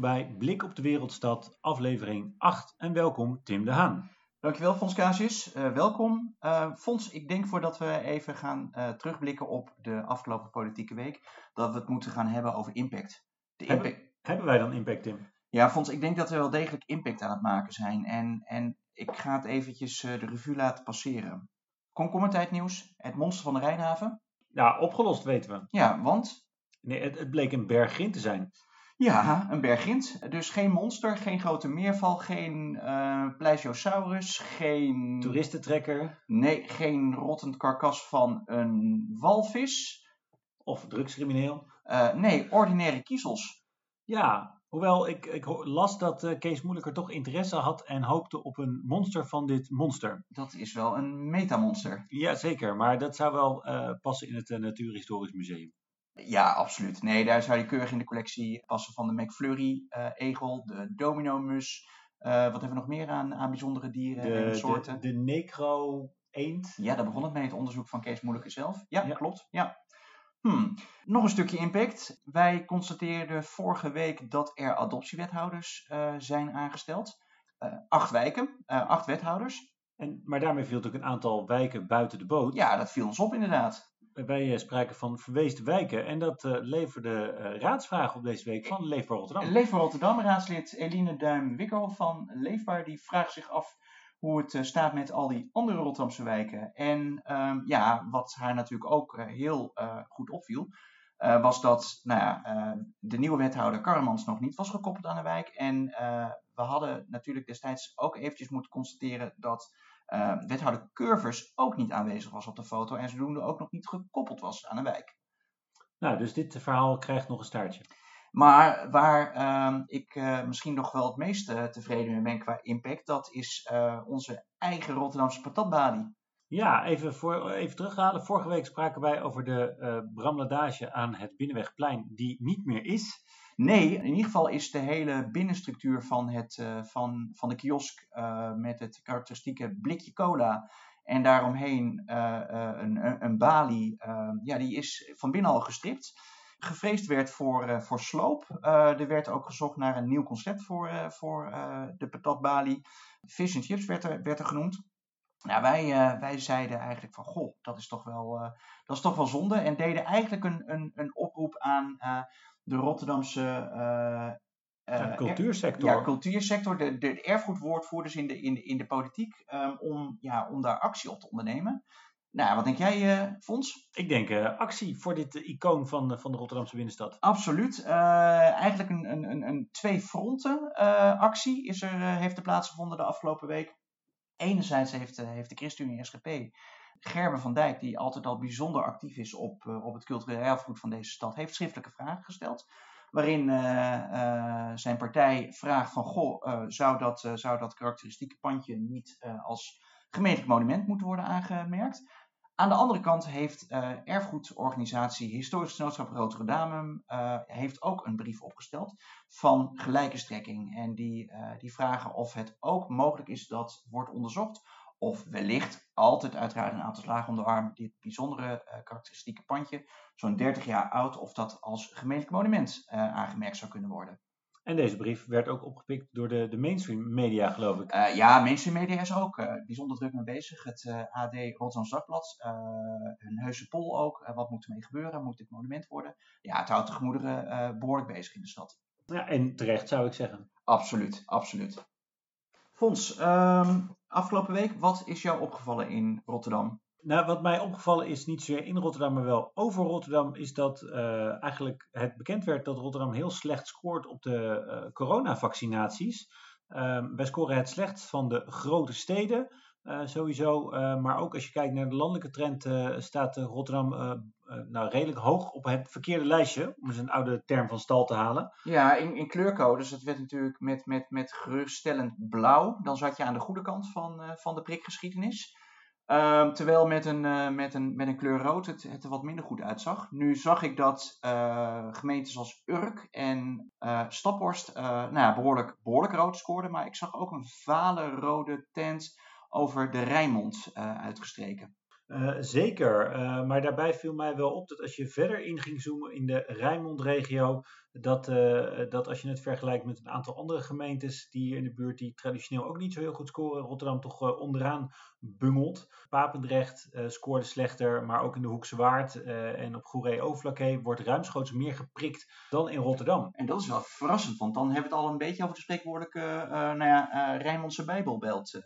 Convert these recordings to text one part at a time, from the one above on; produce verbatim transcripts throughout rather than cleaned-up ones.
welkom bij Blik op de Wereldstad, aflevering acht. En welkom Tim de Haan. Dankjewel Fons Casius, uh, welkom. Uh, Fons, ik denk voordat we even gaan uh, terugblikken op de afgelopen politieke week, dat we het moeten gaan hebben over impact. De impact... Hebben, hebben wij dan impact, Tim? Ja, Fons, ik denk dat we wel degelijk impact aan het maken zijn. En, en ik ga het eventjes uh, de revue laten passeren. Komkommertijdnieuws, het monster van de Rijnhaven. Ja, opgelost weten we. Ja, want... Nee, het, het bleek een berggrind te zijn. Ja, een berggrind. Dus geen monster, geen grote meerval, geen uh, plesiosaurus, geen... toeristentrekker. Nee, geen rottend karkas van een walvis. Of drugscrimineel. Uh, nee, ordinaire kiezels. Ja, hoewel ik, ik las dat uh, Kees Moeilijker toch interesse had en hoopte op een monster van dit monster. Dat is wel een metamonster. Jazeker, maar dat zou wel uh, passen in het uh, Natuurhistorisch Museum. Ja, absoluut. Nee, daar zou je keurig in de collectie passen van de McFlurry-egel, uh, de dominomus. Uh, wat hebben we nog meer aan, aan bijzondere dieren de, en soorten? De, de necro-eend. Ja, daar begon het mee, het onderzoek van Kees Moeilijker zelf. Ja, ja. Klopt. Ja. Hmm. Nog een stukje impact. Wij constateerden vorige week dat er adoptiewethouders uh, zijn aangesteld. Uh, acht wijken, uh, acht wethouders. En, maar daarmee viel natuurlijk een aantal wijken buiten de boot. Ja, dat viel ons op inderdaad. Wij spraken van verweesde wijken en dat uh, leverde uh, raadsvragen op deze week van Leefbaar Rotterdam. Leefbaar Rotterdam, raadslid Eline Duim-Wikkel van Leefbaar, die vraagt zich af hoe het uh, staat met al die andere Rotterdamse wijken. En uh, ja, wat haar natuurlijk ook uh, heel uh, goed opviel, uh, was dat nou ja, uh, de nieuwe wethouder Karremans nog niet was gekoppeld aan de wijk. En uh, we hadden natuurlijk destijds ook eventjes moeten constateren dat... Uh, wethouder Curvers ook niet aanwezig was op de foto en zodoende ook nog niet gekoppeld was aan een wijk. Nou, dus dit verhaal krijgt nog een staartje. Maar waar uh, ik uh, misschien nog wel het meest uh, tevreden mee ben qua impact, dat is uh, onze eigen Rotterdamse patatbalie. Ja, even, voor, even terughalen. Vorige week spraken wij over de uh, bramladage aan het Binnenwegplein die niet meer is. Nee, in ieder geval is de hele binnenstructuur van, het, uh, van, van de kiosk uh, met het karakteristieke blikje cola en daaromheen uh, uh, een, een balie, uh, ja, die is van binnen al gestript. Gevreesd werd voor, uh, voor sloop. Uh, er werd ook gezocht naar een nieuw concept voor, uh, voor uh, de patatbalie. Fish and chips werd er, werd er genoemd. Nou, wij, uh, wij zeiden eigenlijk van, goh, dat is toch wel, uh, dat is toch wel zonde. En deden eigenlijk een, een, een oproep aan uh, de Rotterdamse... Uh, uh, cultuursector. Er, ja, cultuursector. De, de erfgoedwoordvoerders in de, in de, in de politiek. Um, om, ja, om daar actie op te ondernemen. Nou, wat denk jij, uh, Fons? Ik denk uh, actie voor dit uh, icoon van, van de Rotterdamse binnenstad. Absoluut. Uh, eigenlijk een, een, een, een twee fronten uh, actie is er, uh, heeft er plaatsgevonden de afgelopen week. Enerzijds heeft, heeft de ChristenUnie-S G P Gerben van Dijk, die altijd al bijzonder actief is op, op het cultureel erfgoed van deze stad, heeft schriftelijke vragen gesteld. Waarin uh, uh, zijn partij vraagt van, goh, uh, zou, dat, uh, zou dat karakteristieke pandje niet uh, als gemeentelijk monument moeten worden aangemerkt? Aan de andere kant heeft uh, erfgoedorganisatie Historisch Genootschap Rotterdam uh, heeft ook een brief opgesteld van gelijke strekking. En die, uh, die vragen of het ook mogelijk is dat wordt onderzocht. Of wellicht altijd uiteraard een aantal slagen om de arm dit bijzondere uh, karakteristieke pandje, zo'n dertig jaar oud, of dat als gemeentelijk monument uh, aangemerkt zou kunnen worden. En deze brief werd ook opgepikt door de, de mainstream media, geloof ik. Uh, ja, mainstream media is ook uh, bijzonder druk mee bezig. Het uh, A D Rotterdamse Dagblad, uh, een heuse poll ook. Uh, wat moet ermee gebeuren? Moet dit monument worden? Ja, het houdt de gemoederen uh, behoorlijk bezig in de stad. Ja, en terecht zou ik zeggen. Absoluut, absoluut. Fons, um, afgelopen week, wat is jou opgevallen in Rotterdam? Nou, wat mij opgevallen is, niet zozeer in Rotterdam, maar wel over Rotterdam, is dat uh, eigenlijk het bekend werd dat Rotterdam heel slecht scoort op de uh, coronavaccinaties. Uh, wij scoren het slechtst van de grote steden, uh, sowieso. Uh, maar ook als je kijkt naar de landelijke trend, uh, staat Rotterdam uh, uh, nou, redelijk hoog op het verkeerde lijstje, om eens een oude term van stal te halen. Ja, in, in kleurcodes, dat werd natuurlijk met, met, met geruststellend blauw. Dan zat je aan de goede kant van, uh, van de prikgeschiedenis. Um, terwijl met een, uh, met, een, met een kleur rood het, het er wat minder goed uitzag. Nu zag ik dat uh, gemeentes als Urk en uh, Staphorst uh, nou ja, behoorlijk, behoorlijk rood scoorden. Maar ik zag ook een vale rode tent over de Rijnmond uh, uitgestreken. Uh, zeker, uh, maar daarbij viel mij wel op dat als je verder in ging zoomen in de Rijnmondregio, dat, uh, dat als je het vergelijkt met een aantal andere gemeentes die hier in de buurt, die traditioneel ook niet zo heel goed scoren, Rotterdam toch uh, onderaan bungelt. Papendrecht uh, scoorde slechter, maar ook in de Hoekse Waard uh, en op Goeree-Overflakkee wordt ruimschoots meer geprikt dan in Rotterdam. En dat is wel verrassend, want dan hebben we het al een beetje over de spreekwoordelijke uh, nou ja, uh, Rijnmondse Bijbelbelt uh,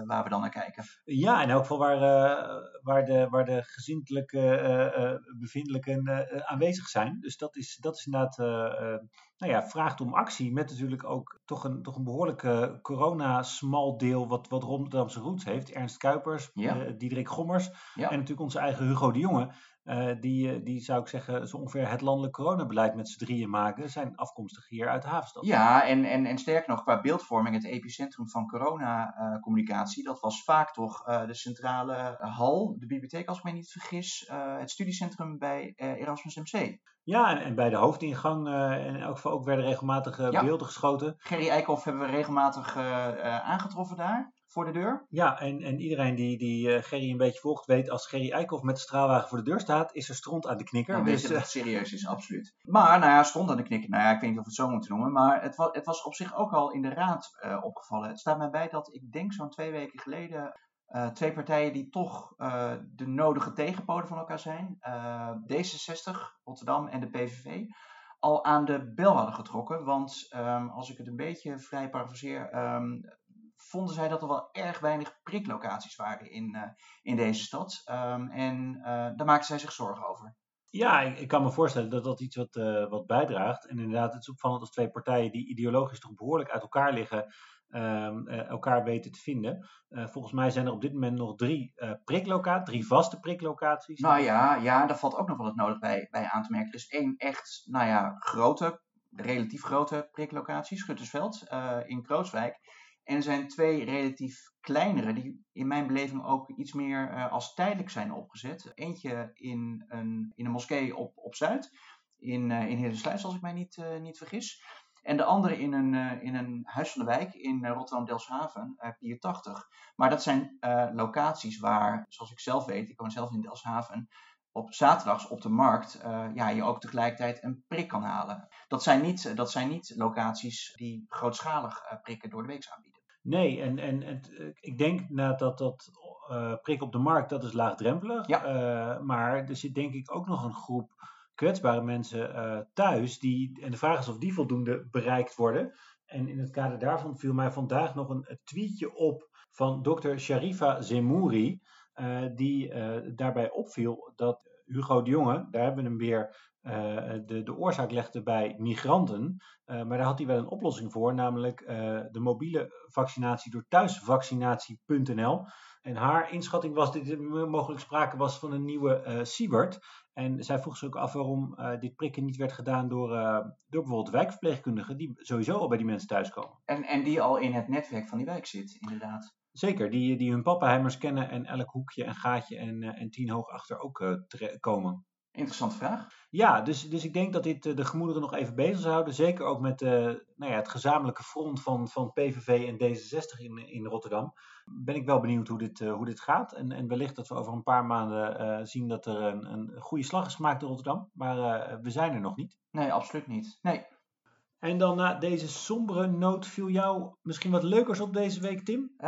uh, waar we dan naar kijken. Ja, in elk geval waar, uh, waar, de, waar de gezindelijke uh, uh, bevindelijken uh, aanwezig zijn. Dus dat is, dat is inderdaad... Uh, Uh, nou ja, vraagt om actie met natuurlijk ook toch een, toch een behoorlijk uh, corona-smal deel wat, wat Rotterdamse roots heeft. Ernst Kuipers, ja. uh, Diederik Gommers ja. en natuurlijk onze eigen Hugo de Jonge. Uh, die, die, zou ik zeggen, zo ongeveer het landelijk coronabeleid met z'n drieën maken, zijn afkomstig hier uit Havenstad. Ja, en, en, en sterk nog, qua beeldvorming, het epicentrum van coronacommunicatie, uh, dat was vaak toch uh, de centrale hal, de bibliotheek als ik mij niet vergis, uh, het studiecentrum bij uh, Erasmus M C. Ja, en, en bij de hoofdingang, uh, in elk geval ook, werden regelmatig uh, ja. beelden geschoten. Gerry Eikhoff hebben we regelmatig uh, uh, aangetroffen daar. Voor de deur. Ja, en, en iedereen die, die uh, Gerry een beetje volgt weet, als Gerry Eikhoff met de straalwagen voor de deur staat, is er stront aan de knikker. Nou, dus, weet je dat het serieus is, absoluut. Maar, nou ja, stront aan de knikker. Nou ja, ik weet niet of we het zo moeten noemen, maar het was, het was op zich ook al in de raad uh, opgevallen. Het staat mij bij dat, ik denk zo'n twee weken geleden, uh, twee partijen die toch uh, de nodige tegenpolen van elkaar zijn, uh, D zesenzestig, Rotterdam en de P V V, al aan de bel hadden getrokken. Want um, als ik het een beetje vrij parafraseer, Um, vonden zij dat er wel erg weinig priklocaties waren in, uh, in deze stad. Um, en uh, daar maakten zij zich zorgen over. Ja, ik, ik kan me voorstellen dat dat iets wat, uh, wat bijdraagt. En inderdaad, het is opvallend als twee partijen die ideologisch toch behoorlijk uit elkaar liggen, Um, uh, elkaar weten te vinden. Uh, volgens mij zijn er op dit moment nog drie uh, priklocaties, drie vaste priklocaties. Nou ja, ja, daar valt ook nog wel het nodig bij, bij aan te merken. Er is één echt, nou ja, grote, relatief grote priklocatie, Schuttersveld, uh, in Krooswijk. En er zijn twee relatief kleinere die in mijn beleving ook iets meer uh, als tijdelijk zijn opgezet. Eentje in een, in een moskee op, op Zuid, in, uh, in Heerlensluis als ik mij niet, uh, niet vergis. En de andere in een, uh, in een huis van de wijk in uh, Rotterdam-Delfshaven, uh, Pier tachtig. Maar dat zijn uh, locaties waar, zoals ik zelf weet, ik woon zelf in Delfshaven, op zaterdags op de markt uh, ja, je ook tegelijkertijd een prik kan halen. Dat zijn niet, dat zijn niet locaties die grootschalig uh, prikken door de week aanbieden. Nee, en, en, en ik denk nou, dat dat uh, prik op de markt, dat is laagdrempelig. Ja. Uh, maar er zit denk ik ook nog een groep kwetsbare mensen uh, thuis. Die, en de vraag is of die voldoende bereikt worden. En in het kader daarvan viel mij vandaag nog een tweetje op van dokter Sharifa Zemouri. Uh, die uh, daarbij opviel dat Hugo de Jonge, daar hebben we hem weer, Uh, de, de oorzaak legde bij migranten, uh, maar daar had hij wel een oplossing voor, namelijk uh, de mobiele vaccinatie door thuisvaccinatie punt n l. En haar inschatting was dat er mogelijk sprake was van een nieuwe uh, siebert. En zij vroeg zich ook af waarom uh, dit prikken niet werd gedaan door, uh, door bijvoorbeeld wijkverpleegkundigen, die sowieso al bij die mensen thuiskomen. En, en die al in het netwerk van die wijk zit, inderdaad. Zeker, die, die hun pappenheimers kennen en elk hoekje en gaatje en, uh, en tien hoog achter ook uh, tre- komen. Interessante vraag. Ja, dus, dus ik denk dat dit de gemoederen nog even bezig zou houden. Zeker ook met uh, nou ja, het gezamenlijke front van, van P V V en D zesenzestig in, in Rotterdam. Ben ik wel benieuwd hoe dit, uh, hoe dit gaat. En, en wellicht dat we over een paar maanden uh, zien dat er een, een goede slag is gemaakt in Rotterdam. Maar uh, we zijn er nog niet. Nee, absoluut niet. Nee. En dan na deze sombere noot viel jou misschien wat leukers op deze week, Tim? Um,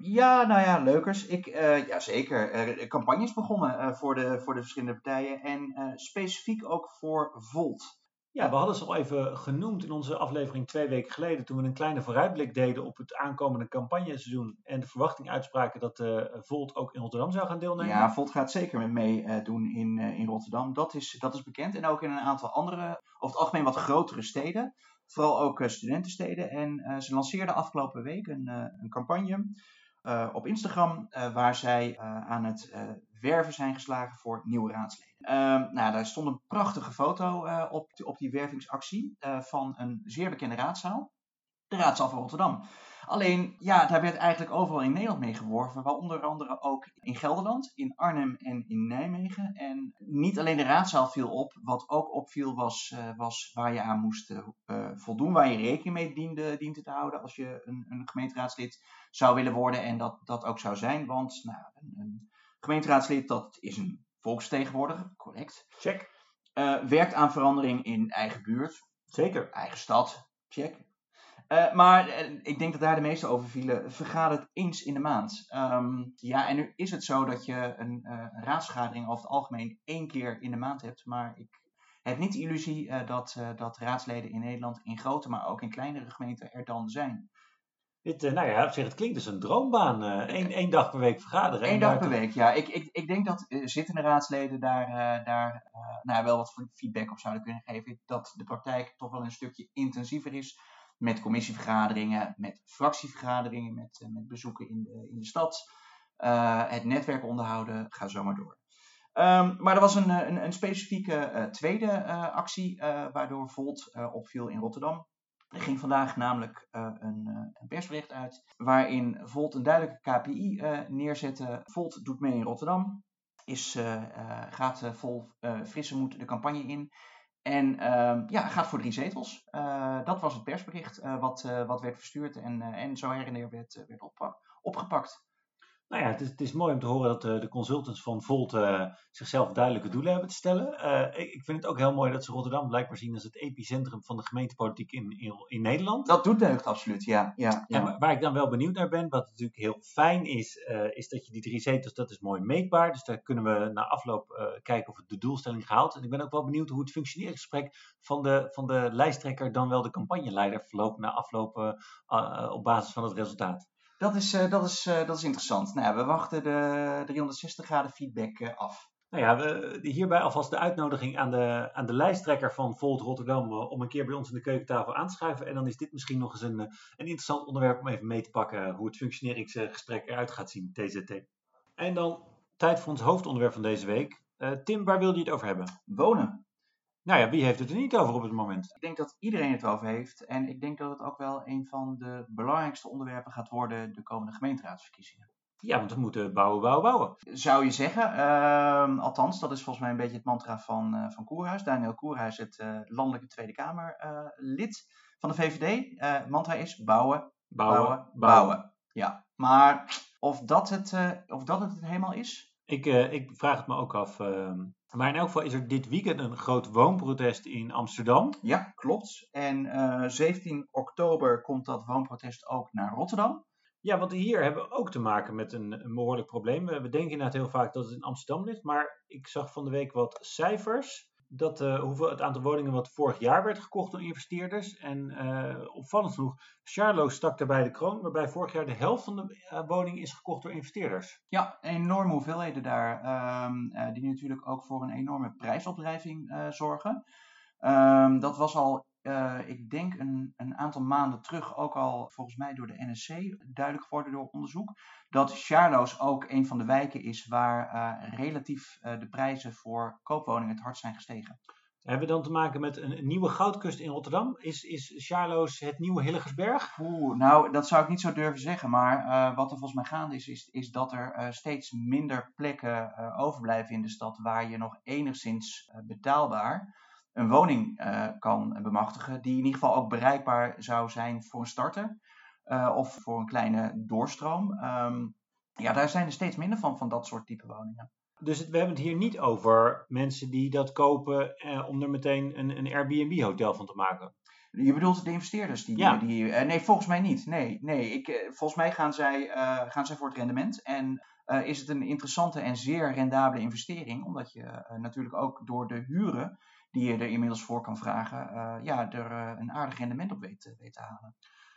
ja, nou ja, leukers. Ik, uh, ja, zeker. Uh, campagnes begonnen uh, voor, de, voor de verschillende partijen en uh, specifiek ook voor Volt. Ja, we hadden ze al even genoemd in onze aflevering twee weken geleden, toen we een kleine vooruitblik deden op het aankomende campagneseizoen en de verwachting uitspraken dat uh, Volt ook in Rotterdam zou gaan deelnemen. Ja, Volt gaat zeker mee uh, doen in, uh, in Rotterdam. Dat is, dat is bekend. En ook in een aantal andere, over het algemeen wat grotere steden. Vooral ook uh, studentensteden. En uh, ze lanceerden afgelopen week een, uh, een campagne uh, op Instagram uh, waar zij uh, aan het uh, werven zijn geslagen voor nieuwe raadsleden. Uh, nou, daar stond een prachtige foto uh, op, op die wervingsactie uh, van een zeer bekende raadzaal. De raadzaal van Rotterdam. Alleen, ja, daar werd eigenlijk overal in Nederland mee geworven. Maar onder andere ook in Gelderland, in Arnhem en in Nijmegen. En niet alleen de raadzaal viel op. Wat ook opviel was, uh, was waar je aan moest uh, voldoen. Waar je rekening mee diende, diende te houden als je een, een gemeenteraadslid zou willen worden. En dat dat ook zou zijn. Want nou, een, een gemeenteraadslid, dat is een volksvertegenwoordiger, correct. Check. Uh, werkt aan verandering in eigen buurt. Zeker. Eigen stad. Check. Uh, maar uh, ik denk dat daar de meeste over vielen. Vergadert eens in de maand. Um, ja, en nu is het zo dat je een uh, raadsvergadering over het algemeen één keer in de maand hebt. Maar ik heb niet de illusie uh, dat, uh, dat raadsleden in Nederland in grote, maar ook in kleinere gemeenten er dan zijn. Dit, uh, nou ja, op zich, het klinkt dus een droombaan. Uh, Eén één dag per week vergaderen. Eén dag per week, ja. Ik, ik, ik denk dat uh, zittende raadsleden daar, uh, daar uh, nou ja, wel wat feedback op zouden kunnen geven. Dat de praktijk toch wel een stukje intensiever is. Met commissievergaderingen, met fractievergaderingen, met, met bezoeken in de, in de stad. Uh, het netwerk onderhouden, ga zo maar door. Um, maar er was een, een, een specifieke uh, tweede uh, actie uh, waardoor Volt uh, opviel in Rotterdam. Er ging vandaag namelijk uh, een, uh, een persbericht uit waarin Volt een duidelijke K P I uh, neerzette. Volt doet mee in Rotterdam, is, uh, uh, gaat uh, vol uh, frisse moed de campagne in. En uh, ja, gaat voor drie zetels. Uh, dat was het persbericht uh, wat, uh, wat werd verstuurd en, uh, en zo her en der werd, uh, werd oppak- opgepakt. Nou ja, het is, het is mooi om te horen dat uh, de consultants van Volt uh, zichzelf duidelijke doelen hebben te stellen. Uh, ik vind het ook heel mooi dat ze Rotterdam blijkbaar zien als het epicentrum van de gemeentepolitiek in, in, in Nederland. Dat doet deugd, absoluut, ja. ja, ja. En waar ik dan wel benieuwd naar ben, wat natuurlijk heel fijn is, uh, is dat je die drie zetels, dat is mooi meetbaar. Dus daar kunnen we na afloop uh, kijken of het de doelstelling gehaald. En ik ben ook wel benieuwd hoe het functioneringsgesprek van de, van de lijsttrekker dan wel de campagneleider verloopt na afloop uh, uh, op basis van het resultaat. Dat is, dat is, dat is interessant. Nou, we wachten de driehonderdzestig graden feedback af. Nou ja, we, hierbij alvast de uitnodiging aan de, aan de lijsttrekker van Volt Rotterdam om een keer bij ons in de keukentafel aan te schuiven. En dan is dit misschien nog eens een, een interessant onderwerp om even mee te pakken hoe het functioneringsgesprek eruit gaat zien, T Z T. En dan tijd voor ons hoofdonderwerp van deze week. Uh, Tim, waar wilde je het over hebben? Wonen. Nou ja, wie heeft het er niet over op het moment? Ik denk dat iedereen het over heeft. En ik denk dat het ook wel een van de belangrijkste onderwerpen gaat worden de komende gemeenteraadsverkiezingen. Ja, want we moeten bouwen, bouwen, bouwen. Zou je zeggen. Uh, althans, dat is volgens mij een beetje het mantra van, uh, van Koerhuis. Daniel Koerhuis, het uh, landelijke Tweede Kamer uh, lid van de V V D. Uh, het mantra is bouwen, bouwen, bouwen, bouwen. Ja, maar of dat het, uh, of dat het helemaal is? Ik, uh, ik vraag het me ook af. Uh... Maar in elk geval is er dit weekend een groot woonprotest in Amsterdam. Ja, klopt. En uh, zeventien oktober komt dat woonprotest ook naar Rotterdam. Ja, want hier hebben we ook te maken met een, een behoorlijk probleem. We denken inderdaad heel vaak dat het in Amsterdam ligt. Maar ik zag van de week wat cijfers. Dat uh, hoeveel, het aantal woningen wat vorig jaar werd gekocht door investeerders. En uh, opvallend genoeg, Charlois stak daarbij de kroon. Waarbij vorig jaar de helft van de uh, woning is gekocht door investeerders. Ja, enorme hoeveelheden daar. Um, uh, die natuurlijk ook voor een enorme prijsopdrijving uh, zorgen. Um, dat was al, uh, ik denk een, een aantal maanden terug. Ook al volgens mij door de N S C duidelijk geworden door onderzoek. Dat Charlois ook een van de wijken is waar uh, relatief uh, de prijzen voor koopwoningen het hardst zijn gestegen. Hebben we dan te maken met een nieuwe goudkust in Rotterdam? Is, is Charlois het nieuwe Hillegersberg? Oeh, nou, dat zou ik niet zo durven zeggen. Maar uh, wat er volgens mij gaande is, is, is dat er uh, steeds minder plekken uh, overblijven in de stad waar je nog enigszins uh, betaalbaar een woning uh, kan bemachtigen. Die in ieder geval ook bereikbaar zou zijn voor een starter. Uh, of voor een kleine doorstroom. Um, ja, daar zijn er steeds minder van, van dat soort type woningen. Dus het, we hebben het hier niet over mensen die dat kopen eh, om er meteen een, een Airbnb-hotel van te maken. Je bedoelt de investeerders? Die, ja. die, uh, nee, volgens mij niet. Nee, nee, ik, volgens mij gaan zij, uh, gaan zij voor het rendement. En uh, is het een interessante en zeer rendabele investering. Omdat je uh, natuurlijk ook door de huren die je er inmiddels voor kan vragen, uh, ja, er uh, een aardig rendement op weet, weet te halen.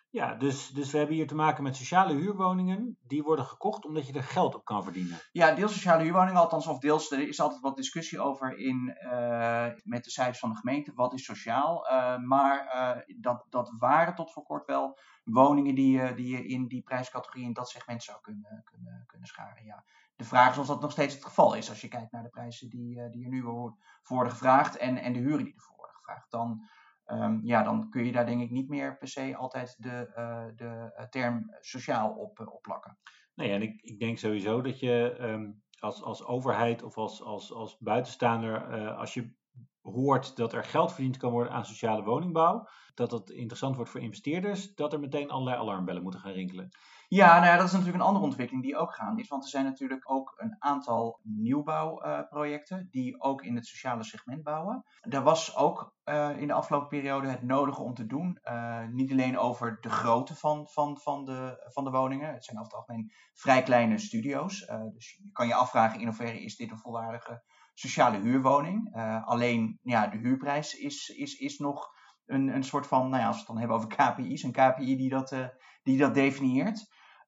Ja, dus, dus we hebben hier te maken met sociale huurwoningen. Die worden gekocht omdat je er geld op kan verdienen. Ja, deels sociale huurwoningen, althans of deels. Er is altijd wat discussie over in, uh, met de cijfers van de gemeente. Wat is sociaal? Uh, maar uh, dat, dat waren tot voor kort wel woningen die, uh, die je in die prijscategorie, in dat segment zou kunnen, kunnen, kunnen scharen. Ja. De vraag is of dat nog steeds het geval is. Als je kijkt naar de prijzen die, uh, die er nu voor worden gevraagd en, en de huren die ervoor worden gevraagd. Dan... Um, ja, dan kun je daar denk ik niet meer per se altijd de, uh, de term sociaal op uh, plakken. Nee, en ik, ik denk sowieso dat je um, als, als overheid of als, als, als buitenstaander, uh, als je hoort dat er geld verdiend kan worden aan sociale woningbouw, dat dat interessant wordt voor investeerders, dat er meteen allerlei alarmbellen moeten gaan rinkelen. Ja, nou ja, dat is natuurlijk een andere ontwikkeling die ook gaande is. Want er zijn natuurlijk ook een aantal nieuwbouwprojecten uh, die ook in het sociale segment bouwen. Daar was ook uh, in de afgelopen periode het nodige om te doen. Uh, niet alleen over de grootte van, van, van, de, van de woningen. Het zijn over het algemeen vrij kleine studio's. Uh, dus je kan je afvragen in hoeverre is dit een volwaardige sociale huurwoning. Uh, alleen ja, de huurprijs is, is, is nog... Een, een soort van, nou ja, als we het dan hebben over K P I's, een K P I die dat, uh, die dat definieert.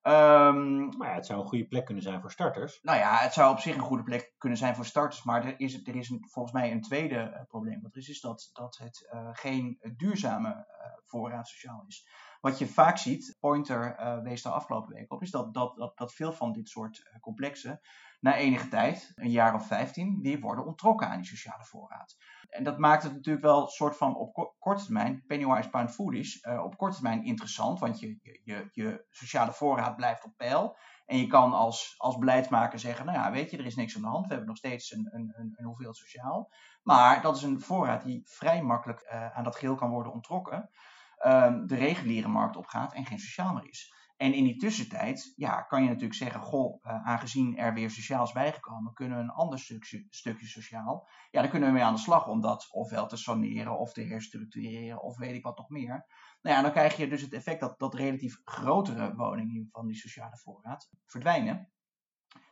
Um, maar het zou een goede plek kunnen zijn voor starters. Nou ja, het zou op zich een goede plek kunnen zijn voor starters. Maar er is, er is een, volgens mij een tweede uh, probleem. Dat is, is dat, dat het uh, geen duurzame uh, voorraad sociaal is. Wat je vaak ziet, Pointer uh, wees de afgelopen week op, is dat, dat, dat, dat veel van dit soort uh, complexen na enige tijd, een jaar of vijftien, weer worden onttrokken aan die sociale voorraad. En dat maakt het natuurlijk wel een soort van op ko- korte termijn, pennywise pound foolish, uh, op korte termijn interessant, want je, je, je, je sociale voorraad blijft op peil. En je kan als, als beleidsmaker zeggen, nou ja, weet je, er is niks aan de hand, we hebben nog steeds een, een, een, een hoeveelheid sociaal. Maar dat is een voorraad die vrij makkelijk uh, aan dat geheel kan worden onttrokken. De reguliere markt opgaat en geen sociaal meer is. En in die tussentijd ja, kan je natuurlijk zeggen, goh, uh, aangezien er weer sociaal is bijgekomen, kunnen we een ander stukje, stukje sociaal, ja, dan kunnen we mee aan de slag om dat ofwel te saneren of te herstructureren of weet ik wat nog meer. Nou ja, dan krijg je dus het effect dat, dat relatief grotere woningen van die sociale voorraad verdwijnen.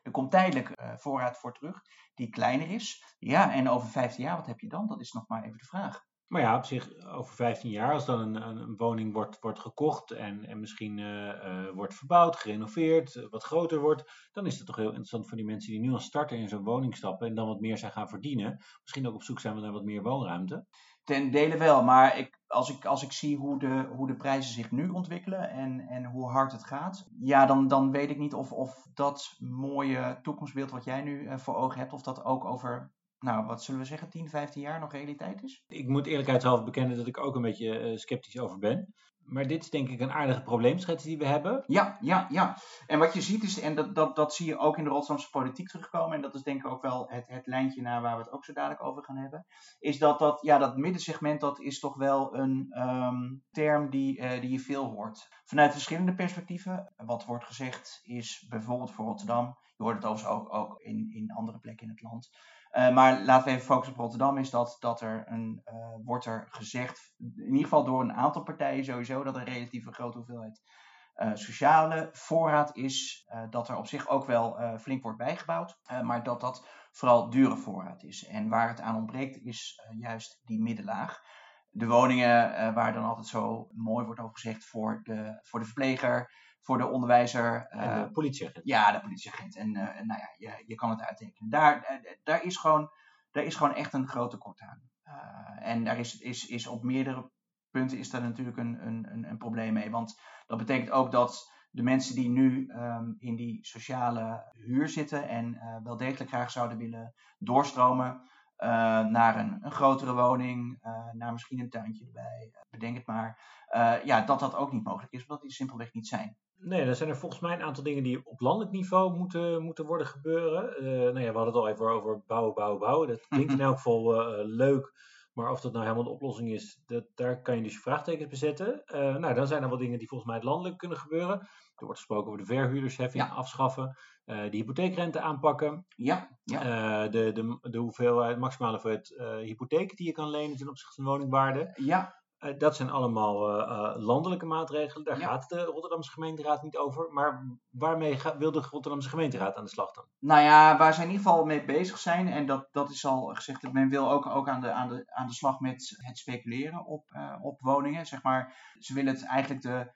Er komt tijdelijk uh, voorraad voor terug die kleiner is. Ja, en over vijftien jaar, wat heb je dan? Dat is nog maar even de vraag. Maar ja, op zich, over vijftien jaar, als dan een, een woning wordt, wordt gekocht en, en misschien uh, uh, wordt verbouwd, gerenoveerd, uh, wat groter wordt, dan is het toch heel interessant voor die mensen die nu als starter in zo'n woning stappen en dan wat meer zijn gaan verdienen. Misschien ook op zoek zijn we naar wat meer woonruimte. Ten dele wel, maar ik, als, ik, als ik zie hoe de, hoe de prijzen zich nu ontwikkelen en, en hoe hard het gaat, ja, dan, dan weet ik niet of, of dat mooie toekomstbeeld wat jij nu uh, voor ogen hebt, of dat ook over... Nou, wat zullen we zeggen, tien, vijftien jaar nog realiteit is? Ik moet eerlijkheidshalve bekennen dat ik ook een beetje uh, sceptisch over ben. Maar dit is denk ik een aardige probleemschets die we hebben. Ja, ja, ja. En wat je ziet is, en dat, dat, dat zie je ook in de Rotterdamse politiek terugkomen, en dat is denk ik ook wel het, het lijntje naar waar we het ook zo dadelijk over gaan hebben, is dat dat, ja, dat middensegment, dat is toch wel een um, term die, uh, die je veel hoort. Vanuit verschillende perspectieven. Wat wordt gezegd is bijvoorbeeld voor Rotterdam, je hoort het overigens ook, ook in, in andere plekken in het land, Uh, maar laten we even focussen op Rotterdam, is dat, dat er een, uh, wordt er gezegd, in ieder geval door een aantal partijen sowieso, dat er een relatief grote hoeveelheid uh, sociale voorraad is. Uh, dat er op zich ook wel uh, flink wordt bijgebouwd, uh, maar dat dat vooral dure voorraad is. En waar het aan ontbreekt is uh, juist die middenlaag. De woningen uh, waar dan altijd zo mooi wordt over gezegd voor de, voor de verpleger, voor de onderwijzer. En de uh, politieagent. Ja, de politieagent. En uh, nou ja, je, je kan het uittekenen. Daar, daar, is gewoon, daar is gewoon echt een groot tekort aan. Uh, en daar is, is, is op meerdere punten is daar natuurlijk een, een, een probleem mee. Want dat betekent ook dat de mensen die nu um, in die sociale huur zitten en uh, wel degelijk graag zouden willen doorstromen Uh, naar een, een grotere woning, uh, naar misschien een tuintje erbij, uh, bedenk het maar. Uh, ja, dat dat ook niet mogelijk is, omdat die simpelweg niet zijn. Nee, dan zijn er volgens mij een aantal dingen die op landelijk niveau moeten, moeten worden gebeuren. Uh, nou ja, we hadden het al even over bouwen, bouwen, bouwen. Dat klinkt in elk geval uh, leuk, maar of dat nou helemaal de oplossing is, dat, daar kan je dus je vraagtekens bij zetten. Uh, nou, dan zijn er wat dingen die volgens mij landelijk kunnen gebeuren. Er wordt gesproken over de verhuurdersheffing, ja, afschaffen, uh, de hypotheekrente aanpakken, ja, ja. Uh, de, de, de hoeveelheid, maximale hoeveelheid uh, hypotheken die je kan lenen ten opzichte van woningwaarde. Ja. Uh, dat zijn allemaal uh, uh, landelijke maatregelen. Daar ja. gaat de Rotterdamse gemeenteraad niet over. Maar waarmee ga, wil de Rotterdamse gemeenteraad aan de slag dan? Nou ja, waar zij in ieder geval mee bezig zijn. En dat, dat is al gezegd. Dat men wil ook, ook aan, de, aan, de, aan de slag met het speculeren op, uh, op woningen. Zeg maar, ze willen het eigenlijk de...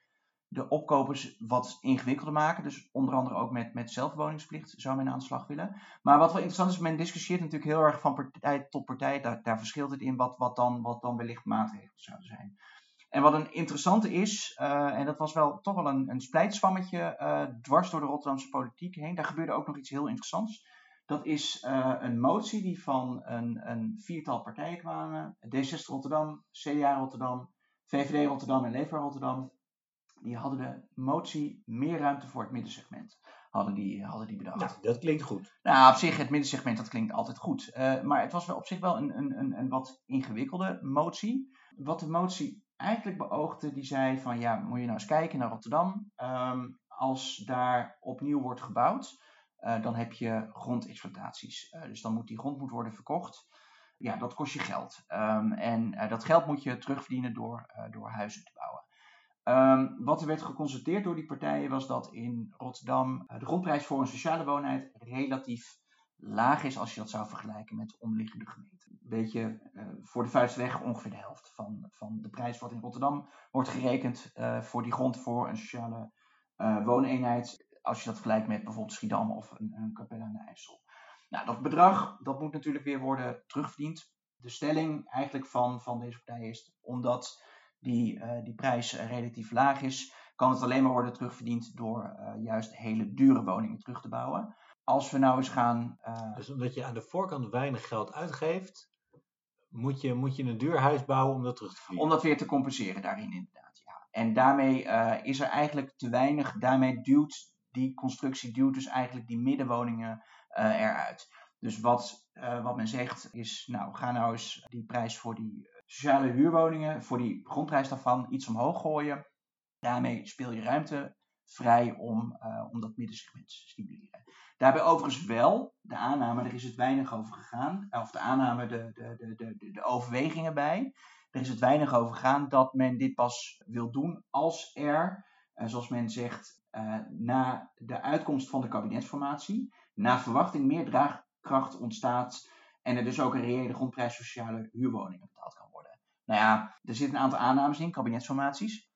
de opkopers wat ingewikkelder maken. Dus onder andere ook met, met zelfwoningsplicht zou men aan de slag willen. Maar wat wel interessant is, men discussieert natuurlijk heel erg van partij tot partij. Daar, daar verschilt het in wat, wat, dan, wat dan wellicht maatregelen zouden zijn. En wat een interessante is, uh, en dat was wel toch wel een, een splijtswammetje uh, dwars door de Rotterdamse politiek heen. Daar gebeurde ook nog iets heel interessants. Dat is uh, een motie die van een, een viertal partijen kwamen. D zesenzestig Rotterdam, C D A Rotterdam, V V D Rotterdam en Leefbaar Rotterdam. Die hadden de motie meer ruimte voor het middensegment, hadden die, hadden die bedacht. Nou, dat klinkt goed. Nou, op zich, het middensegment, dat klinkt altijd goed. Uh, maar het was wel op zich wel een, een, een wat ingewikkelde motie. Wat de motie eigenlijk beoogde, die zei van, ja, moet je nou eens kijken naar Rotterdam. Um, als daar opnieuw wordt gebouwd, uh, dan heb je grondexploitaties. Uh, dus dan moet die grond moet worden verkocht. Ja, dat kost je geld. Um, en uh, dat geld moet je terugverdienen door, uh, door huizen te bouwen. Um, wat er werd geconstateerd door die partijen was dat in Rotterdam uh, de grondprijs voor een sociale woonheid relatief laag is als je dat zou vergelijken met omliggende gemeenten. Een beetje uh, voor de vuist weg ongeveer de helft van, van de prijs wat in Rotterdam wordt gerekend uh, voor die grond voor een sociale uh, wooneenheid. Als je dat vergelijkt met bijvoorbeeld Schiedam of een, een Capelle aan de IJssel. Nou, dat bedrag dat moet natuurlijk weer worden terugverdiend. De stelling eigenlijk van, van deze partij is, omdat die, uh, die prijs uh, relatief laag is, kan het alleen maar worden terugverdiend door uh, juist hele dure woningen terug te bouwen. Als we nou eens gaan... Uh... Dus omdat je aan de voorkant weinig geld uitgeeft, moet je, moet je een duur huis bouwen om dat terug te verdienen. Om dat weer te compenseren daarin inderdaad, ja. En daarmee uh, is er eigenlijk te weinig, daarmee duwt die constructie, duwt dus eigenlijk die middenwoningen uh, eruit. Dus wat, uh, wat men zegt is, nou ga nou eens die prijs voor die sociale huurwoningen, voor die grondprijs daarvan, iets omhoog gooien. Daarmee speel je ruimte vrij om, uh, om dat middensegment te stimuleren. Daarbij overigens wel de aanname, er is het weinig over gegaan, of de aanname, de, de, de, de, de overwegingen bij, er is het weinig over gegaan dat men dit pas wil doen als er, uh, zoals men zegt, uh, na de uitkomst van de kabinetsformatie, na verwachting meer draagkracht ontstaat en er dus ook een reële grondprijs voor sociale huurwoningen betaald kan worden. Nou ja, er zitten een aantal aannames in, kabinetsformaties,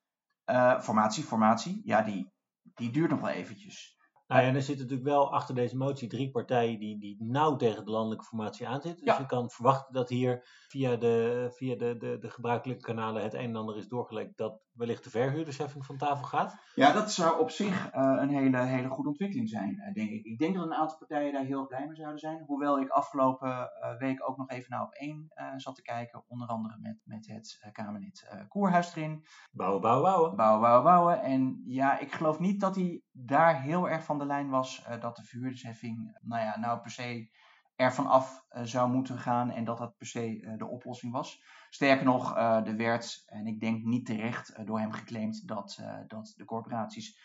uh, formatie, formatie, ja die... Die duurt nog wel eventjes. Nou ja, en er zitten natuurlijk wel achter deze motie drie partijen die, die nauw tegen de landelijke formatie aanzitten. Dus ja. Je kan verwachten dat hier via, de, via de, de, de gebruikelijke kanalen het een en ander is doorgelekt dat wellicht de verhuurdersheffing van tafel gaat. Ja, dat zou op zich uh, een hele, hele goede ontwikkeling zijn, uh, denk ik. Ik denk dat een aantal partijen daar heel blij mee zouden zijn. Hoewel ik afgelopen uh, week ook nog even naar op één uh, zat te kijken. Onder andere met, met het uh, Kamerlid uh, Koerhuis erin. Bouwen, bouwen, bouwen. Bouwen, bouwen, bouwen. En ja, ik geloof niet dat hij daar heel erg van de lijn was uh, dat de verhuurdersheffing nou ja, nou per se ervan af uh, zou moeten gaan en dat dat per se uh, de oplossing was. Sterker nog, uh, er werd, en ik denk niet terecht, uh, door hem geclaimd dat, uh, dat de corporaties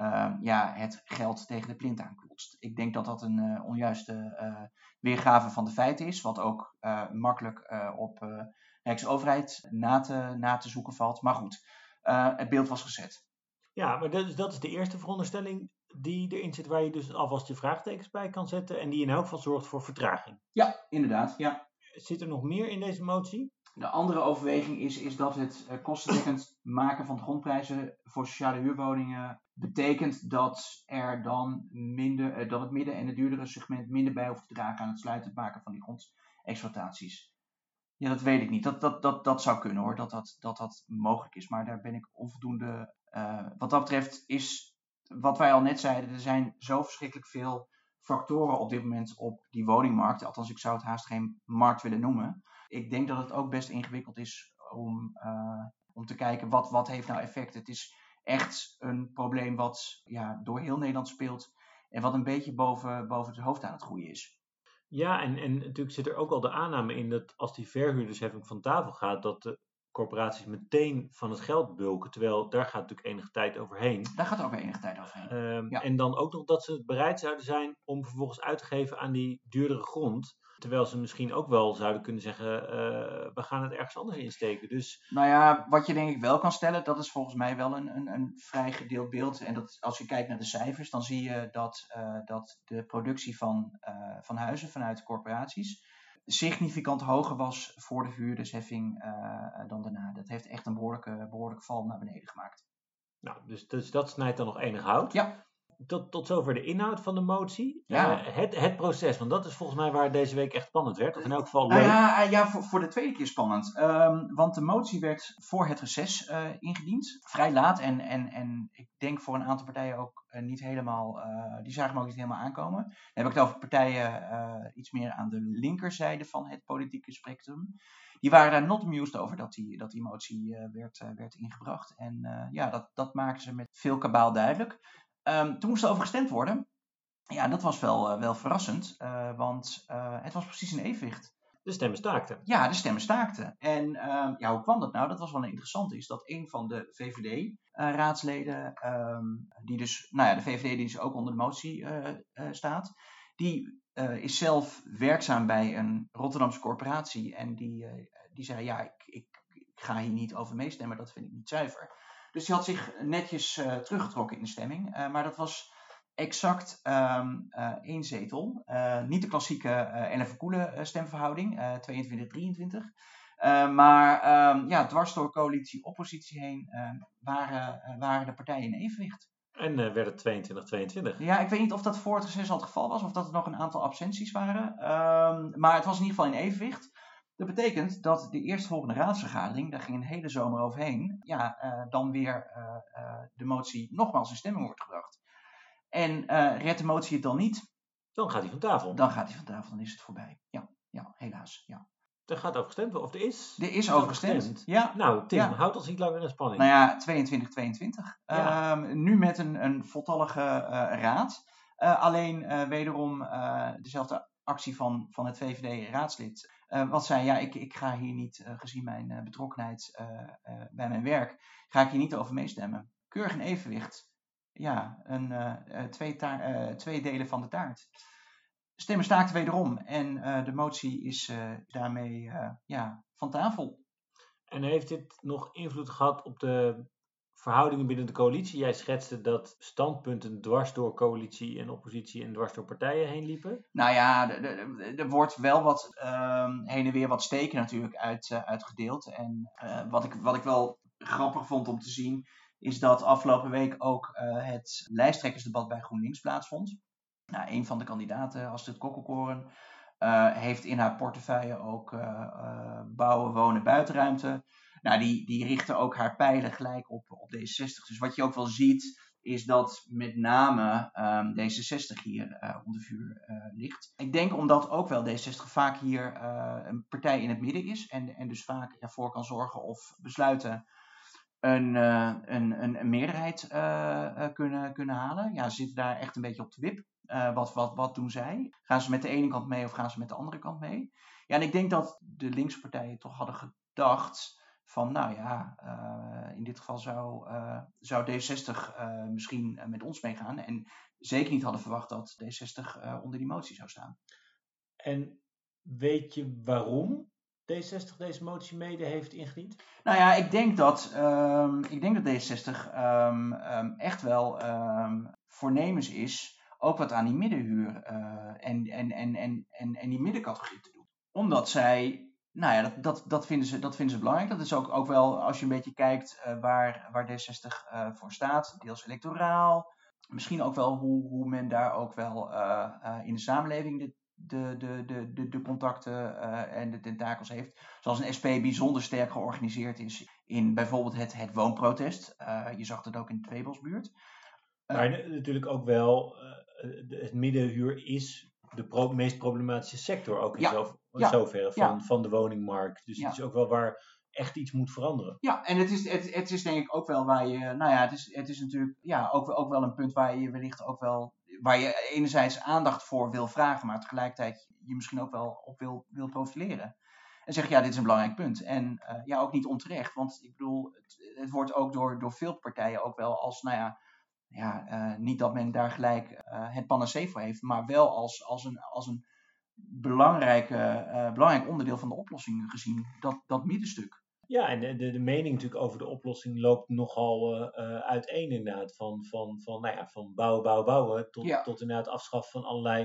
uh, ja, het geld tegen de plint aanklotst. Ik denk dat dat een uh, onjuiste uh, weergave van de feiten is, wat ook uh, makkelijk uh, op uh, Rijksoverheid na te, na te zoeken valt. Maar goed, uh, het beeld was gezet. Ja, maar dat is, dat is de eerste veronderstelling die erin zit, waar je dus alvast je vraagtekens bij kan zetten en die in elk geval zorgt voor vertraging. Ja, inderdaad. Ja. Zit er nog meer in deze motie? De andere overweging is, is dat het kostendekkend maken van de grondprijzen voor sociale huurwoningen betekent dat er dan minder, dat het midden- en het duurdere segment minder bij hoeft te dragen aan het sluitend maken van die grondexploitaties. Ja, dat weet ik niet. Dat, dat, dat, dat zou kunnen hoor, dat dat, dat dat mogelijk is, maar daar ben ik onvoldoende... Uh, wat dat betreft is... Wat wij al net zeiden, er zijn zo verschrikkelijk veel factoren op dit moment op die woningmarkt. Althans, ik zou het haast geen markt willen noemen. Ik denk dat het ook best ingewikkeld is om, uh, om te kijken wat, wat heeft nou effect. Het is echt een probleem wat ja, door heel Nederland speelt en wat een beetje boven, boven het hoofd aan het groeien is. Ja, en, en natuurlijk zit er ook al de aanname in dat als die verhuurdersheffing van tafel gaat, dat de corporaties meteen van het geld bulken, terwijl daar gaat natuurlijk enige tijd overheen. Daar gaat ook enige tijd overheen. Um, ja. En dan ook nog dat ze bereid zouden zijn om vervolgens uit te geven aan die duurdere grond, terwijl ze misschien ook wel zouden kunnen zeggen, uh, we gaan het ergens anders insteken. Dus... Nou ja, wat je denk ik wel kan stellen, dat is volgens mij wel een, een, een vrij gedeeld beeld. En dat, als je kijkt naar de cijfers, dan zie je dat, uh, dat de productie van, uh, van huizen vanuit de corporaties significant hoger was voor de verhuurdersheffing uh, dan daarna. Dat heeft echt een behoorlijke, behoorlijke val naar beneden gemaakt. Nou, dus, dus dat snijdt dan nog enig hout. Ja. Tot, tot zover de inhoud van de motie. Ja. Uh, het, het proces, want dat is volgens mij waar deze week echt spannend werd. Of in elk geval leuk. Uh, ja, ja voor, voor de tweede keer spannend. Um, want de motie werd voor het reces uh, ingediend. Vrij laat en, en, en ik denk voor een aantal partijen ook uh, niet helemaal... Uh, die zagen hem ook niet helemaal aankomen. Dan heb ik het over partijen uh, iets meer aan de linkerzijde van het politieke spectrum. Die waren daar not amused over dat die, dat die motie uh, werd, uh, werd ingebracht. En uh, ja, dat, dat maakten ze met veel kabaal duidelijk. Um, toen moest er over gestemd worden. Ja, dat was wel, uh, wel verrassend, uh, want uh, het was precies een evenwicht. De stemmen staakten. Ja, de stemmen staakten. En uh, ja, hoe kwam dat nou? Dat was wel interessant, is dat een van de V V D-raadsleden, uh, uh, die dus, nou ja, de V V D die dus ook onder de motie uh, uh, staat, die uh, is zelf werkzaam bij een Rotterdamse corporatie. En die, uh, die zei, ja, ik, ik, ik ga hier niet over meestemmen, dat vind ik niet zuiver. Dus die had zich netjes uh, teruggetrokken in de stemming. Uh, maar dat was exact um, uh, één zetel. Uh, niet de klassieke uh, Ellen Verkoelen uh, stemverhouding, tweeëntwintig drieëntwintig. Uh, maar um, ja, dwars door coalitie-oppositie heen uh, waren, uh, waren de partijen in evenwicht. En uh, werd het tweeëntwintig tweeëntwintig. Ja, ik weet niet of dat voor het reces al het geval was of dat er nog een aantal absenties waren. Um, maar het was in ieder geval in evenwicht. Dat betekent dat de eerstvolgende raadsvergadering, daar ging een hele zomer overheen, ja, uh, dan weer uh, uh, de motie nogmaals in stemming wordt gebracht. En uh, redt de motie het dan niet? Dan gaat hij van tafel. Dan gaat hij van tafel, dan is het voorbij. Ja, ja, helaas. Ja. Er gaat over gestemd worden, of er is? Er is over gestemd. Ja. Nou, Tim, ja. Houdt ons niet langer in de spanning. Nou ja, tweeëntwintig tweeëntwintig. Ja. Uh, nu met een, een voltallige uh, raad. Uh, alleen uh, wederom uh, dezelfde actie van, van het V V D-raadslid. Uh, wat zei, ja, ik, ik ga hier niet, uh, gezien mijn uh, betrokkenheid uh, uh, bij mijn werk, ga ik hier niet over meestemmen. Keurig in evenwicht. Ja, een, uh, twee, taar, uh, twee delen van de taart. Stemmen staakten wederom en uh, de motie is uh, daarmee uh, ja, van tafel. En heeft dit nog invloed gehad op de verhoudingen binnen de coalitie? Jij schetste dat standpunten dwars door coalitie en oppositie en dwars door partijen heen liepen. Nou ja, er wordt wel wat uh, heen en weer wat steken natuurlijk uit, uh, uitgedeeld. En uh, wat, ik, wat ik wel grappig vond om te zien, is dat afgelopen week ook uh, het lijsttrekkersdebat bij GroenLinks plaatsvond. Nou, een van de kandidaten, Astrid Kokkelkoren, uh, heeft in haar portefeuille ook uh, uh, bouwen, wonen, buitenruimte. Nou, die, die richtte ook haar pijlen gelijk op, op D zesenzestig. Dus wat je ook wel ziet, is dat met name um, D zesenzestig hier uh, onder vuur uh, ligt. Ik denk omdat ook wel D zesenzestig vaak hier uh, een partij in het midden is. En, en dus vaak ervoor kan zorgen of besluiten een, uh, een, een, een meerderheid uh, uh, kunnen, kunnen halen. Ja, ze zitten daar echt een beetje op de wip. Uh, wat, wat, wat doen zij? Gaan ze met de ene kant mee of gaan ze met de andere kant mee? Ja, en ik denk dat de linkse partijen toch hadden gedacht van, nou ja, uh, in dit geval zou, uh, zou D zesenzestig uh, misschien met ons meegaan. En zeker niet hadden verwacht dat D zesenzestig uh, onder die motie zou staan. En weet je waarom D zesenzestig deze motie mede heeft ingediend? Nou ja, ik denk dat, um, ik denk dat D zesenzestig um, um, echt wel um, voornemens is, ook wat aan die middenhuur uh, en, en, en, en, en, en die middencategorie te doen. Omdat zij, nou ja, dat, dat, dat, vinden, ze, dat vinden ze belangrijk. Dat is ook, ook wel, als je een beetje kijkt uh, waar, waar D zesenzestig uh, voor staat, deels electoraal. Misschien ook wel hoe, hoe men daar ook wel uh, uh, in de samenleving de, de, de, de, de contacten uh, en de tentakels heeft. Zoals een S P bijzonder sterk georganiseerd is in bijvoorbeeld het, het woonprotest. Uh, je zag dat ook in de Tweebosbuurt. Maar natuurlijk ook wel, uh, het middenhuur is de pro- meest problematische sector ook in, ja, zo, in ja, zoverre van, ja. van de woningmarkt. Dus ja. Het is ook wel waar echt iets moet veranderen. Ja, en het is, het, het is denk ik ook wel waar je, nou ja, het is, het is natuurlijk ja, ook, ook wel een punt waar je wellicht ook wel, waar je enerzijds aandacht voor wil vragen, maar tegelijkertijd je misschien ook wel op wil, wil profileren. En zeggen, ja, dit is een belangrijk punt. En uh, ja, ook niet onterecht, want ik bedoel, het, het wordt ook door, door veel partijen ook wel als, nou ja, Ja, uh, niet dat men daar gelijk uh, het panacee voor heeft, maar wel als, als een, als een belangrijke, uh, belangrijk onderdeel van de oplossing gezien, dat, dat middenstuk. Ja, en de, de mening natuurlijk over de oplossing loopt nogal uh, uiteen inderdaad. Van, van, van, nou ja, van bouwen, bouwen, bouwen tot, ja. tot inderdaad afschaffen van allerlei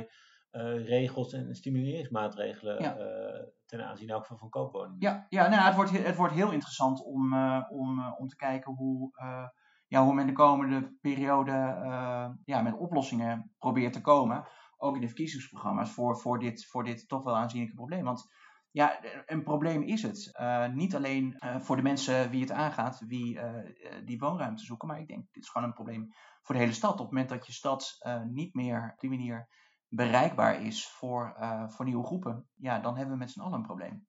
uh, regels en stimuleringsmaatregelen ja. uh, ten aanzien ook van, van koopwoningen. Ja, ja nou, het, wordt, het wordt heel interessant om, uh, om, uh, om te kijken hoe... Uh, Ja, hoe men de komende periode uh, ja, met oplossingen probeert te komen. Ook in de verkiezingsprogramma's voor, voor, dit, voor dit toch wel aanzienlijke probleem. Want ja, een probleem is het. Uh, niet alleen uh, voor de mensen wie het aangaat, wie uh, die woonruimte zoeken. Maar ik denk, dit is gewoon een probleem voor de hele stad. Op het moment dat je stad uh, niet meer op die manier bereikbaar is voor, uh, voor nieuwe groepen. Ja, dan hebben we met z'n allen een probleem.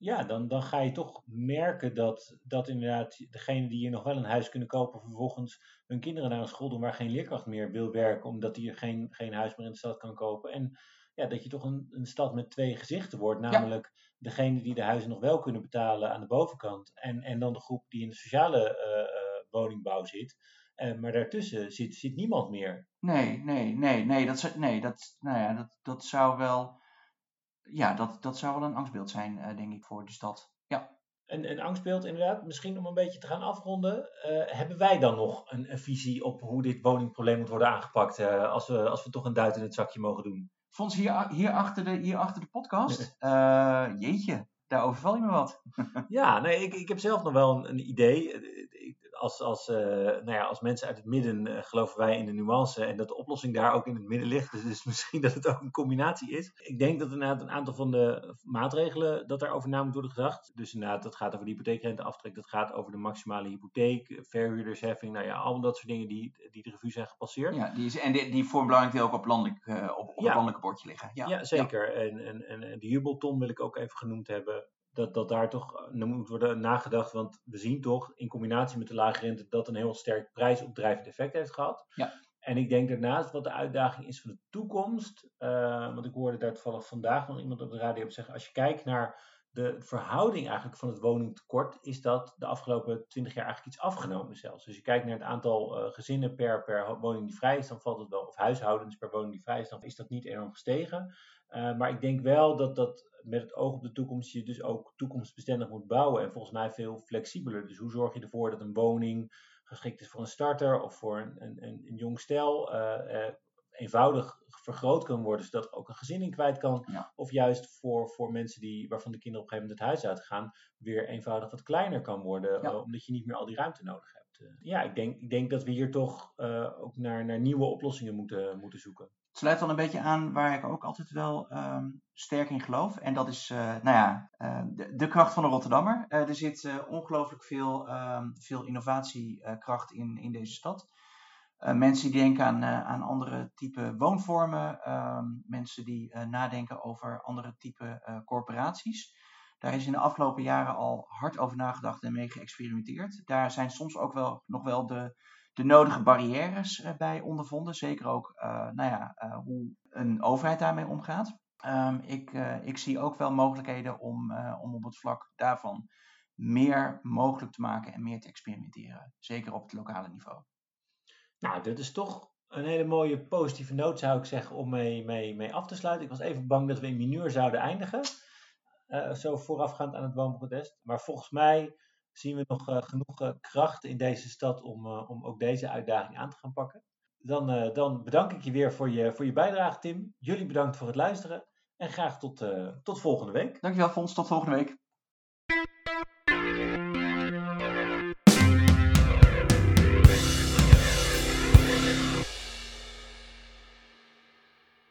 Ja, dan, dan ga je toch merken dat, dat inderdaad degenen die hier nog wel een huis kunnen kopen vervolgens hun kinderen naar een school doen waar geen leerkracht meer wil werken, omdat die geen, geen huis meer in de stad kan kopen. En ja, dat je toch een, een stad met twee gezichten wordt, namelijk ja. degene die de huizen nog wel kunnen betalen aan de bovenkant en, en dan de groep die in de sociale uh, woningbouw zit. Uh, maar daartussen zit, zit niemand meer. Nee, nee, nee, nee, dat, nee, dat, nou ja, dat, dat zou wel... Ja, dat, dat zou wel een angstbeeld zijn, denk ik, voor de stad. Ja. Een, een angstbeeld inderdaad. Misschien om een beetje te gaan afronden. Uh, hebben wij dan nog een, een visie op hoe dit woningprobleem moet worden aangepakt? Uh, als, we, als we toch een duit in het zakje mogen doen. Fons, hier, hier, achter, de, hier achter de podcast. uh, jeetje, daar overval je me wat. Ja, nee, ik, ik heb zelf nog wel een, een idee. Als, als, uh, nou ja, als mensen uit het midden uh, geloven wij in de nuance en dat de oplossing daar ook in het midden ligt. Dus, dus misschien dat het ook een combinatie is. Ik denk dat inderdaad een aantal van de maatregelen dat daarover na moet worden gedacht. Dus inderdaad, dat gaat over de hypotheekrenteaftrek, dat gaat over de maximale hypotheek, verhuurdersheffing. Nou ja, al dat soort dingen die, die de revue zijn gepasseerd. Ja, die is, en die, die voor een belangrijk deel ook op, landelijk, uh, op, op ja. het landelijke bordje liggen. Ja, ja zeker. Ja. En, en, en de jubelton wil ik ook even genoemd hebben. Dat, dat daar toch moet worden nagedacht. Want we zien toch in combinatie met de lage rente dat een heel sterk prijsopdrijvend effect heeft gehad. Ja. En ik denk daarnaast wat de uitdaging is van de toekomst. Uh, want ik hoorde daar toevallig vandaag nog iemand op de radio op zeggen. Als je kijkt naar de verhouding eigenlijk van het woningtekort. Is dat de afgelopen twintig jaar eigenlijk iets afgenomen zelfs. Dus je kijkt naar het aantal uh, gezinnen per, per woning die vrij is. Dan valt het wel. Of huishoudens per woning die vrij is. Dan is dat niet enorm gestegen. Uh, maar ik denk wel dat dat met het oog op de toekomst je dus ook toekomstbestendig moet bouwen. En volgens mij veel flexibeler. Dus hoe zorg je ervoor dat een woning geschikt is voor een starter of voor een, een, een, een jong stel. Uh, uh, eenvoudig vergroot kan worden, zodat ook een gezin in kwijt kan. Ja. Of juist voor, voor mensen die, waarvan de kinderen op een gegeven moment het huis uitgaan, weer eenvoudig wat kleiner kan worden. Ja. Uh, omdat je niet meer al die ruimte nodig hebt. Uh, ja, ik denk, ik denk dat we hier toch uh, ook naar, naar nieuwe oplossingen moeten, moeten zoeken. Het sluit dan een beetje aan waar ik ook altijd wel um, sterk in geloof. En dat is uh, nou ja, uh, de, de kracht van de Rotterdammer. Uh, er zit uh, ongelooflijk veel, um, veel innovatiekracht in, in deze stad. Uh, mensen die denken aan, uh, aan andere type woonvormen. Uh, mensen die uh, nadenken over andere type uh, corporaties. Daar is in de afgelopen jaren al hard over nagedacht en mee geëxperimenteerd. Daar zijn soms ook wel nog wel de... de nodige barrières bij ondervonden. Zeker ook uh, nou ja, uh, hoe een overheid daarmee omgaat. Um, ik, uh, ik zie ook wel mogelijkheden om, uh, om op het vlak daarvan meer mogelijk te maken en meer te experimenteren. Zeker op het lokale niveau. Nou, dit is toch een hele mooie positieve noot, zou ik zeggen, om mee, mee, mee af te sluiten. Ik was even bang dat we in mineur zouden eindigen. Uh, zo voorafgaand aan het woonprotest. Maar volgens mij zien we nog uh, genoeg uh, kracht in deze stad om, uh, om ook deze uitdaging aan te gaan pakken. Dan, uh, dan bedank ik je weer voor je, voor je bijdrage, Tim. Jullie bedankt voor het luisteren en graag tot, uh, tot volgende week. Dankjewel, Fons. Tot volgende week.